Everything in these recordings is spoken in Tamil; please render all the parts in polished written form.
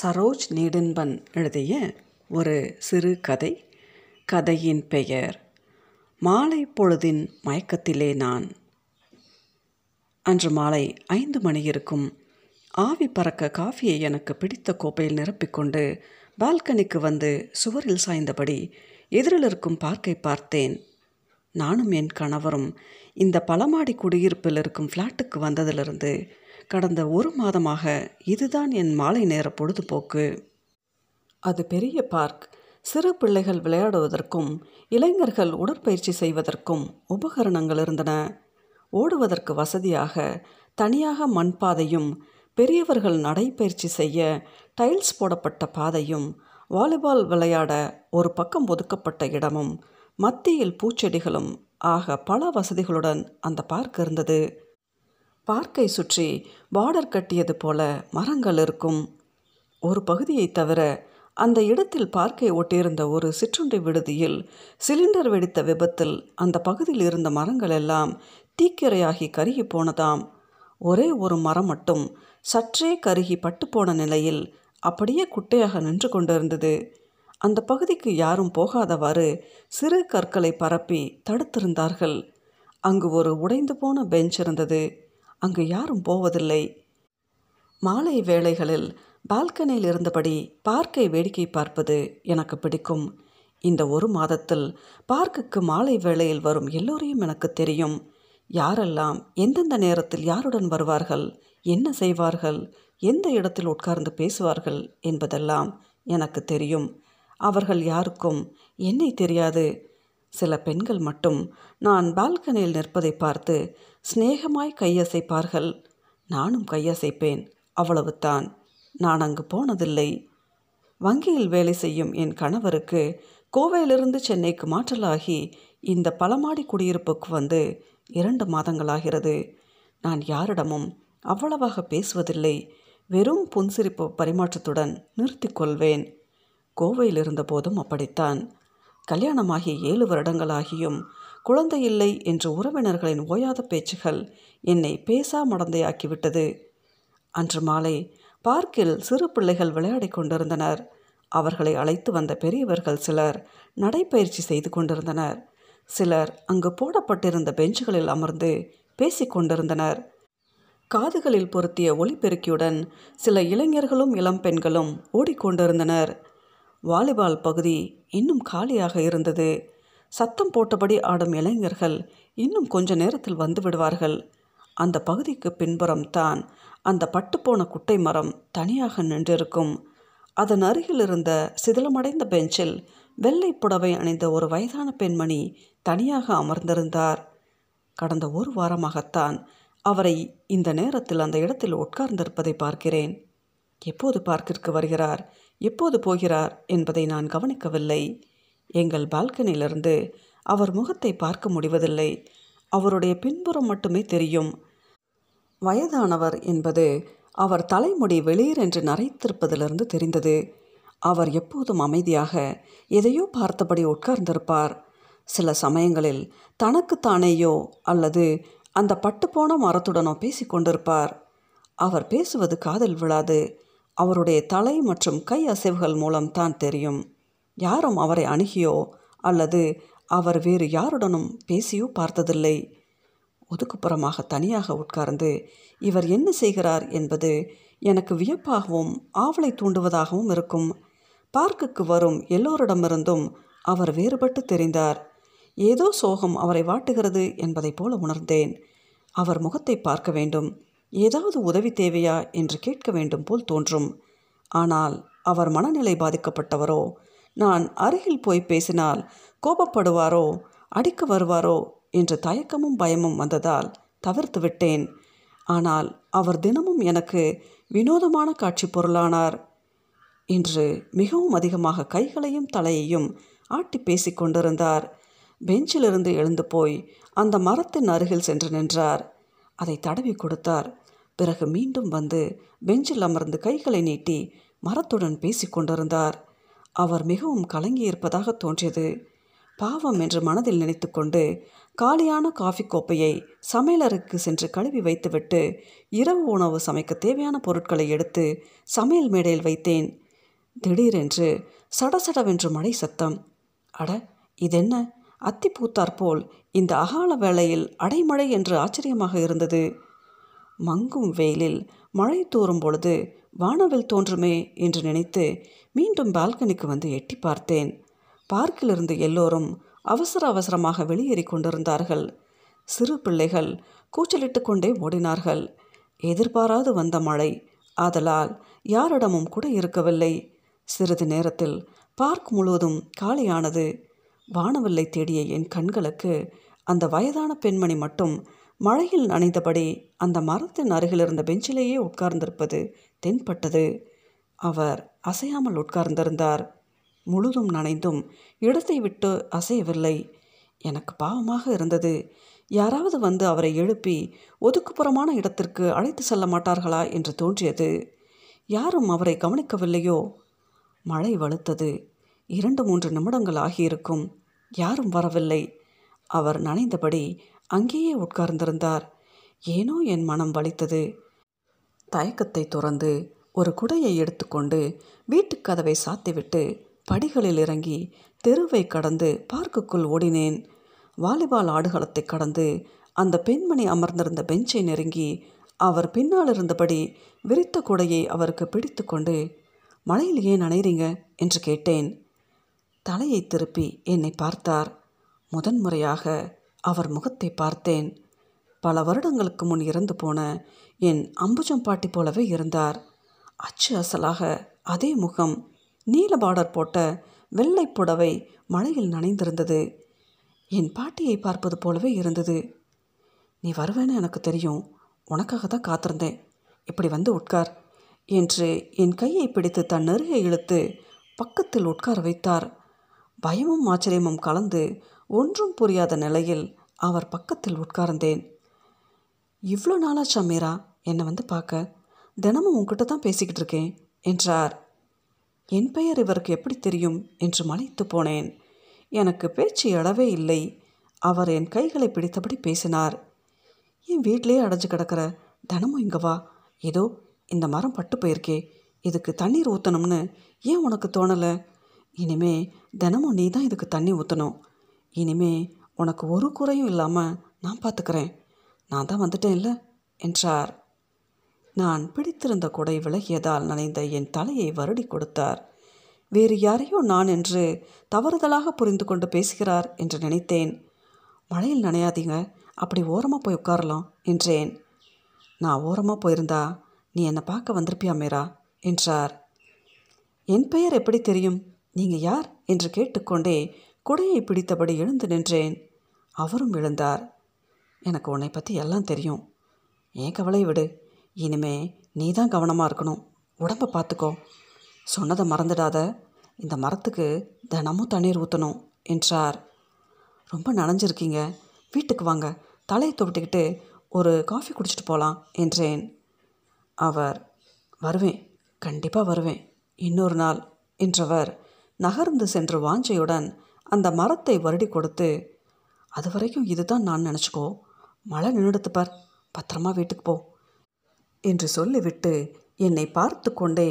சரோஜ் நீடின்பன் எழுதிய ஒரு சிறு கதை. கதையின் பெயர் மாலை பொழுதின் மயக்கத்திலே நான். அன்று மாலை 5 மணி இருக்கும். ஆவி பறக்க காஃபியை எனக்கு பிடித்த கோப்பையில் நிரப்பிக்கொண்டு பால்கனிக்கு வந்து சுவரில் சாய்ந்தபடி எதிரில் இருக்கும் பார்க்கை பார்த்தேன். நானும் என் கணவரும் இந்த பலமாடி குடியிருப்பில் இருக்கும் ஃப்ளாட்டுக்கு வந்ததிலிருந்து கடந்த 1 மாதமாக இதுதான் என் மாலை நேர பொழுதுபோக்கு. அது பெரிய பார்க். சிறு பிள்ளைகள் விளையாடுவதற்கும் இளைஞர்கள் உடற்பயிற்சி செய்வதற்கும் உபகரணங்கள் இருந்தன. ஓடுவதற்கு வசதியாக தனியாக மண்பாதையும், பெரியவர்கள் நடைப்பயிற்சி செய்ய டைல்ஸ் போடப்பட்ட பாதையும், வாலிபால் விளையாட ஒரு பக்கம் ஒதுக்கப்பட்ட இடமும், மத்தியில் பூச்செடிகளும் ஆக பல வசதிகளுடன் அந்த பார்க் இருந்தது. பார்க்கை சுற்றி பார்டர் கட்டியது போல மரங்கள் இருக்கும். ஒரு பகுதியை தவிர அந்த இடத்தில் பார்க்கை ஒட்டியிருந்த ஒரு சிற்றுண்டி விடுதியில் சிலிண்டர் வெடித்த விபத்தில் அந்த பகுதியில் இருந்த மரங்கள் எல்லாம் தீக்கிரையாகி கருகி போனதாம். ஒரே ஒரு மரம் மட்டும் சற்றே கருகி பட்டுப்போன நிலையில் அப்படியே குட்டையாக நின்று கொண்டிருந்தது. அந்த பகுதிக்கு யாரும் போகாதவாறு சிறு கற்களை பரப்பி தடுத்திருந்தார்கள். அங்கு ஒரு உடைந்து போன பெஞ்ச் இருந்தது. அங்கு யாரும் போவதில்லை. மாலை வேளைகளில் பால்கனியில் இருந்தபடி பார்க்கை வேடிக்கை பார்ப்பது எனக்கு பிடிக்கும். இந்த 1 மாதத்தில் பார்க்குக்கு மாலை வேளையில் வரும் எல்லோரையும் எனக்கு தெரியும். யாரெல்லாம் எந்தெந்த நேரத்தில் யாருடன் வருவார்கள், என்ன செய்வார்கள், எந்த இடத்தில் உட்கார்ந்து பேசுவார்கள் என்பதெல்லாம் எனக்கு தெரியும். அவர்கள் யாருக்கும் என்னை தெரியாது. சில பெண்கள் மட்டும் நான் பால்கனியில் நிற்பதை பார்த்து ஸ்நேகமாய் கையசைப்பார்கள். நானும் கையசைப்பேன், அவ்வளவுதான். நான் அங்கு போனதில்லை. வங்கியில் வேலை செய்யும் என் கணவருக்கு கோவையிலிருந்து சென்னைக்கு மாற்றலாகி இந்த பலமாடி குடியிருப்புக்கு வந்து 2 மாதங்களாகிறது. நான் யாரிடமும் அவ்வளவாக பேசுவதில்லை. வெறும் புன்சிரிப்பு பரிமாற்றத்துடன் நிறுத்தி கொள்வேன். கோவையில் இருந்தபோதும் அப்படித்தான். கல்யாணமாகி 7 வருடங்களாகியும் குழந்தையில்லை என்று உறவினர்களின் ஓயாத பேச்சுகள் என்னை பேசா மடந்தையாக்கிவிட்டது. அன்று மாலை பார்க்கில் சிறு பிள்ளைகள் விளையாடி கொண்டிருந்தனர். அவர்களை அழைத்து வந்த பெரியவர்கள் சிலர் நடைப்பயிற்சி செய்து கொண்டிருந்தனர். சிலர் அங்கு போடப்பட்டிருந்த பெஞ்சுகளில் அமர்ந்து பேசிக்கொண்டிருந்தனர். காதுகளில் பொருத்திய ஒலிபெருக்கியுடன் சில இளைஞர்களும் இளம் பெண்களும் ஓடிக்கொண்டிருந்தனர். வாலிபால் பகுதி இன்னும் காலியாக இருந்தது. சத்தம் போட்டபடி ஆடும் இளைஞர்கள் இன்னும் கொஞ்ச நேரத்தில் வந்து விடுவார்கள். அந்த பகுதிக்கு பின்புறம் தான் அந்த பட்டுப்போன குட்டை மரம் தனியாக நின்றிருக்கும். அதன் அருகில் இருந்த சிதிலமடைந்த பெஞ்சில் வெள்ளை புடவை அணிந்த ஒரு வயதான பெண்மணி தனியாக அமர்ந்திருந்தார். கடந்த 1 வாரமாகத்தான் அவரை இந்த நேரத்தில் அந்த இடத்தில் உட்கார்ந்திருப்பதை பார்க்கிறேன். எப்போது பார்க்கிற்கு வருகிறார், எப்போது போகிறார் என்பதை நான் கவனிக்கவில்லை. எங்கள் பால்கனியிலிருந்து அவர் முகத்தை பார்க்க முடிவதில்லை. அவருடைய பின்புறம் மட்டுமே தெரியும். வயதானவர் என்பது அவர் தலைமுடி வெளிர் என்று நரைத்திருப்பதிலிருந்து தெரிந்தது. அவர் எப்போதும் அமைதியாக எதையோ பார்த்தபடி உட்கார்ந்திருப்பார். சில சமயங்களில் தனக்குத்தானேயோ அல்லது அந்த பட்டுப்போன மரத்துடனோ பேசி கொண்டிருப்பார். அவர் பேசுவது காதில் விழாது. அவருடைய தலை மற்றும் கை அசைவுகள் மூலம்தான் தெரியும். யாரும் அவரை அணுகியோ அல்லது அவர் வேறு யாருடனும் பேசியோ பார்த்ததில்லை. ஒதுக்குப்புறமாக தனியாக உட்கார்ந்து இவர் என்ன செய்கிறார் என்பது எனக்கு வியப்பாகவும் ஆவலை தூண்டுவதாகவும் இருக்கும். பார்க்குக்கு வரும் எல்லோரிடமிருந்தும் அவர் வேறுபட்டு தெரிந்தார். ஏதோ சோகம் அவரை வாட்டுகிறது என்பதை போல உணர்ந்தேன். அவர் முகத்தை பார்க்க வேண்டும், ஏதாவது உதவி தேவையா என்று கேட்க வேண்டும் போல் தோன்றும். ஆனால் அவர் மனநிலை பாதிக்கப்பட்டவரோ, நான் அருகில் போய் பேசினால் கோபப்படுவாரோ, அடிக்க வருவாரோ என்று தயக்கமும் பயமும் வந்ததால் தவிர்த்து விட்டேன். ஆனால் அவர் தினமும் எனக்கு வினோதமான காட்சி பொருளானார். இன்று மிகவும் அதிகமாக கைகளையும் தலையையும் ஆட்டி பேசி கொண்டிருந்தார். பெஞ்சிலிருந்து எழுந்து போய் அந்த மரத்தின் அருகில் சென்று நின்றார். அதை தடவி கொடுத்தார். பிறகு மீண்டும் வந்து பெஞ்சில் அமர்ந்து கைகளை நீட்டி மரத்துடன் பேசி கொண்டிருந்தார். அவர் மிகவும் கலங்கியிருப்பதாக தோன்றியது. பாவம் என்று மனதில் நினைத்து கொண்டு காலியான காஃபி கோப்பையை சமையலறைக்கு சென்று கழுவி வைத்துவிட்டு இரவு உணவு சமைக்க தேவையான பொருட்களை எடுத்து சமையல் மேடையில் வைத்தேன். திடீரென்று சடசடவென்று மழை சத்தம். அட, இதென்ன அத்தி பூத்தாற்போல் இந்த அகால வேளையில் அடைமழை என்று ஆச்சரியமாக இருந்தது. மங்கும் வெயிலில் மழை தூறும் பொழுது வானவில் தோன்றுமே என்று நினைத்து மீண்டும் பால்கனிக்கு வந்து எட்டி பார்த்தேன். பார்க்கிலிருந்து எல்லோரும் அவசர அவசரமாக வெளியேறி கொண்டிருந்தார்கள். சிறு பிள்ளைகள் கூச்சலிட்டு கொண்டே ஓடினார்கள். எதிர்பாராது வந்த மழை, ஆதலால் யாரிடமும் கூட இருக்கவில்லை. சிறிது நேரத்தில் பார்க் முழுவதும் காலியானது. வானவில்லை தேடிய என் கண்களுக்கு அந்த வயதான பெண்மணி மட்டும் மழையில் நனைந்தபடி அந்த மரத்தின் அருகிலிருந்த பெஞ்சிலேயே உட்கார்ந்திருப்பது தென்பட்டது. அவர் அசையாமல் உட்கார்ந்திருந்தார். முழுதும் நனைந்தும் இடத்தை விட்டு அசையவில்லை. எனக்கு பாவமாக இருந்தது. யாராவது வந்து அவரை எழுப்பி ஒதுக்குப்புறமான இடத்திற்கு அழைத்து செல்ல மாட்டார்களா என்று தோன்றியது. யாரும் அவரை கவனிக்கவில்லையோ? மழை வலுத்தது. 2-3 நிமிடங்கள் ஆகியிருக்கும். யாரும் வரவில்லை. அவர் நனைந்தபடி அங்கேயே உட்கார்ந்திருந்தார். ஏனோ என் மனம் வலித்தது. தயக்கத்தை துறந்து ஒரு குடையை எடுத்துக்கொண்டு வீட்டுக் கதவை சாத்திவிட்டு படிகளில் இறங்கி தெருவை கடந்து பார்க்குக்குள் ஓடினேன். வாலிபால் ஆடுகளத்தை கடந்து அந்த பெண்மணி அமர்ந்திருந்த பெஞ்சை நெருங்கி அவர் பின்னால் இருந்தபடி விரித்த குடையை அவருக்கு பிடித்து கொண்டு, மழையில் ஏன் நனைறீங்க என்று கேட்டேன். தலையை திருப்பி என்னை பார்த்தார். முதன்முறையாக அவர் முகத்தை பார்த்தேன். பல வருடங்களுக்கு முன் இறந்து போன என் அம்புஜம் பாட்டி போலவே இருந்தார். அச்சு அசலாக அதே முகம். நீல பார்டர் போட்ட வெள்ளை புடவை மழையில் நனைந்திருந்தது. என் பாட்டியை பார்ப்பது போலவே இருந்தது. நீ வருவேன்னு எனக்கு தெரியும், உனக்காக தான் காத்திருந்தேன், இப்படி வந்து உட்கார் என்று என் கையை பிடித்து தன் நெருகை இழுத்து பக்கத்தில் உட்கார வைத்தார். பயமும் ஆச்சரியமும் கலந்து ஒன்றும் புரியாத நிலையில் அவர் பக்கத்தில் உட்கார்ந்தேன். இவ்வளோ நாளா சமீரா என்னை வந்து பார்க்க, தினமும் உங்ககிட்ட தான் பேசிக்கிட்டு இருக்கேன் என்றார். என் பெயர் இவருக்கு எப்படி தெரியும் என்று மலைத்து போனேன். எனக்கு பேச்சு எழவே இல்லை. அவர் என் கைகளை பிடித்தபடி பேசினார். என் வீட்டிலேயே அடைஞ்சு கிடக்கிற, தினமும் இங்கே வா, ஏதோ இந்த மரம் பட்டு போயிருக்கே, இதுக்கு தண்ணீர் ஊற்றணும்னு ஏன் உனக்கு தோணலை? இனிமே தினமும் நீ தான் இதுக்கு தண்ணி ஊற்றணும். இனிமே உனக்கு ஒரு குறையும் இல்லாமல் நான் பார்த்துக்கிறேன். நான் தான் வந்துட்டேன் இல்லை என்றார். நான் பிடித்திருந்த குடை விலகியதால் நனைந்த என் தலையை வருடி கொடுத்தார். வேறு யாரையோ நான் என்று தவறுதலாக புரிந்து கொண்டு பேசுகிறார் என்று நினைத்தேன். மழையில் நனையாதீங்க, அப்படி ஓரமாக போய் உட்காரலாம் என்றேன். நான் ஓரமாக போயிருந்தா நீ என்னை பார்க்க வந்திருப்பியா மீரா என்றார். என் பெயர் எப்படி தெரியும், நீங்கள் யார் என்று கேட்டுக்கொண்டே குடையை பிடித்தபடி எழுந்து நின்றேன். அவரும் எழுந்தார். எனக்கு உன்னை பற்றி எல்லாம் தெரியும், ஏன் கவலை விடு, இனிமே நீ தான் கவனமாக இருக்கணும், உடம்பை பார்த்துக்கோ, சொன்னதை மறந்துடாத, இந்த மரத்துக்கு தினமும் தண்ணீர் ஊற்றணும் என்றார். ரொம்ப நனைஞ்சிருக்கீங்க, வீட்டுக்கு வாங்க, தலையை துவட்டிக்கிட்டு ஒரு காஃபி குடிச்சிட்டு போகலாம் என்றேன். அவர், வருவேன், கண்டிப்பாக வருவேன், இன்னொரு நாள் என்றவர் நகர்ந்து சென்று வாஞ்சையுடன் அந்த மரத்தை வருடி கொடுத்து, அது வரைக்கும் இதுதான் நான் நினச்சிக்கோ, மழை நின்றுடுத்துப்பார், பத்திரமா வீட்டுக்கு போ என்று சொல்லிவிட்டு என்னை பார்த்து கொண்டே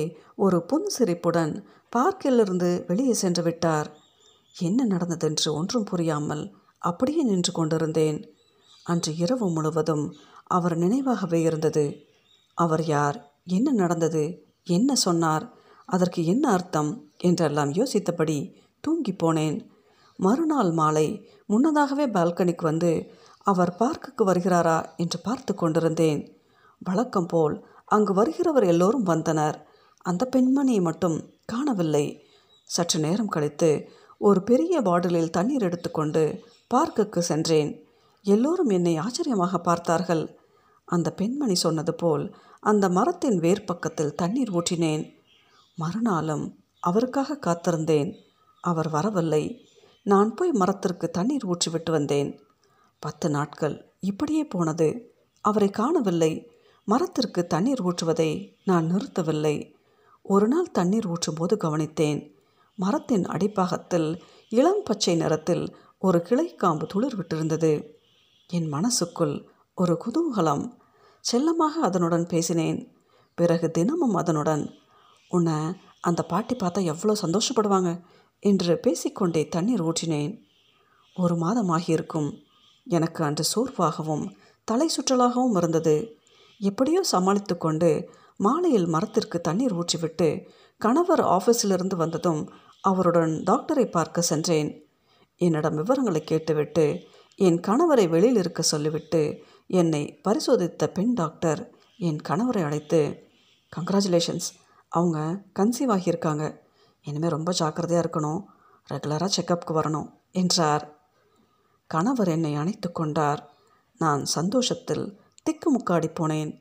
ஒரு புன்சிரிப்புடன் பார்க்கிலிருந்து வெளியே சென்று விட்டார். என்ன நடந்ததென்று ஒன்றும் புரியாமல் அப்படியே நின்று கொண்டிருந்தேன். அன்று இரவு முழுவதும் அவர் நினைவாகவே இருந்தது. அவர் யார், என்ன நடந்தது, என்ன சொன்னார், அதற்கு என்ன அர்த்தம் என்றெல்லாம் யோசித்தபடி தூங்கி போனேன். மறுநாள் மாலை முன்னதாகவே பால்கனிக்கு வந்து அவர் பார்க்குக்கு வருகிறாரா என்று பார்த்து கொண்டிருந்தேன். வழக்கம் போல் அங்கு வருகிறவர் எல்லோரும் வந்தனர். அந்த பெண்மணியை மட்டும் காணவில்லை. சற்று நேரம் கழித்து ஒரு பெரிய பாட்டிலில் தண்ணீர் எடுத்துக்கொண்டு பார்க்குக்கு சென்றேன். எல்லோரும் என்னை ஆச்சரியமாக பார்த்தார்கள். அந்த பெண்மணி சொன்னது போல் அந்த மரத்தின் வேர் பக்கத்தில் தண்ணீர் ஊற்றினேன். மறுநாளும் அவருக்காக காத்திருந்தேன். அவர் வரவில்லை. நான் போய் மரத்திற்கு தண்ணீர் ஊற்றிவிட்டு வந்தேன். 10 நாட்கள் இப்படியே போனது. அவரை காணவில்லை. மரத்திற்கு தண்ணீர் ஊற்றுவதை நான் நிறுத்தவில்லை. ஒரு நாள் தண்ணீர் ஊற்றும்போது கவனித்தேன். மரத்தின் அடிப்பாகத்தில் இளம் பச்சை நிறத்தில் ஒரு கிளைக்காம்பு துளிர் விட்டிருந்தது. என் மனசுக்குள் ஒரு குதூகலம். செல்லமாக அதனுடன் பேசினேன். பிறகு தினமும் அதனுடன், உன்னை அந்த பாட்டி பார்த்தா எவ்வளோ சந்தோஷப்படுவாங்க என்று பேசிக்கொண்டே தண்ணீர் ஊற்றினேன். ஒரு மாதமாகியிருக்கும். எனக்கு அன்று சோர்வாகவும் தலை சுற்றலாகவும் இருந்தது. எப்படியோ சமாளித்து கொண்டு மாலையில் மரத்திற்கு தண்ணீர் ஊற்றிவிட்டு கணவர் ஆஃபீஸிலிருந்து வந்ததும் அவருடன் டாக்டரை பார்க்க சென்றேன். என்னிடம் விவரங்களை கேட்டுவிட்டு என் கணவரை வெளியில் இருக்க சொல்லிவிட்டு என்னை பரிசோதித்த பெண் டாக்டர் என் கணவரை அழைத்து, கங்க்ராச்சுலேஷன்ஸ், அவங்க கன்சீவ் ஆகியிருக்காங்க. இனிமேல் ரொம்ப ஜாக்கிரதையாக இருக்கணும், ரெகுலராக செக்கப்புக்கு வரணும் என்றார். கணவர் என்னை அணைத்து கொண்டார். நான் சந்தோஷத்தில் திக்குமுக்காடி போனேன்.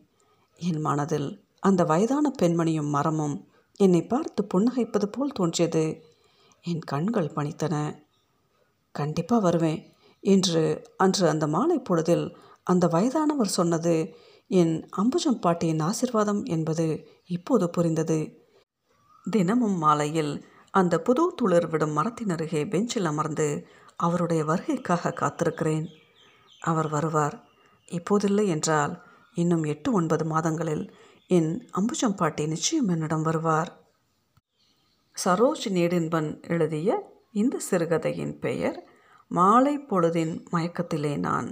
என் மனதில் அந்த வயதான பெண்மணியும் மரமும் என்னை பார்த்து புன்னகைப்பது போல் தோன்றியது. என் கண்கள் பணித்தன. கண்டிப்பாக வருவேன் என்று அன்று அந்த மாலை பொழுதில் அந்த வயதானவர் சொன்னது என் அம்புஜம் பாட்டியின் ஆசிர்வாதம் என்பது இப்போது புரிந்தது. தினமும் மாலையில் அந்த புது துளிர் விடும் மரத்தின் அருகே பெஞ்சில் அமர்ந்து அவருடைய வருகைக்காக காத்திருக்கிறேன். அவர் வருவார். இப்போதில்லை என்றால் இன்னும் 8-9 மாதங்களில் என் அம்புஜம் பாட்டி நிச்சயம் என்னிடம் வருவார். சரோஜ் நீடின்பன் எழுதிய இந்த சிறுகதையின் பெயர் மாலை பொழுதின் மயக்கத்திலே நான்.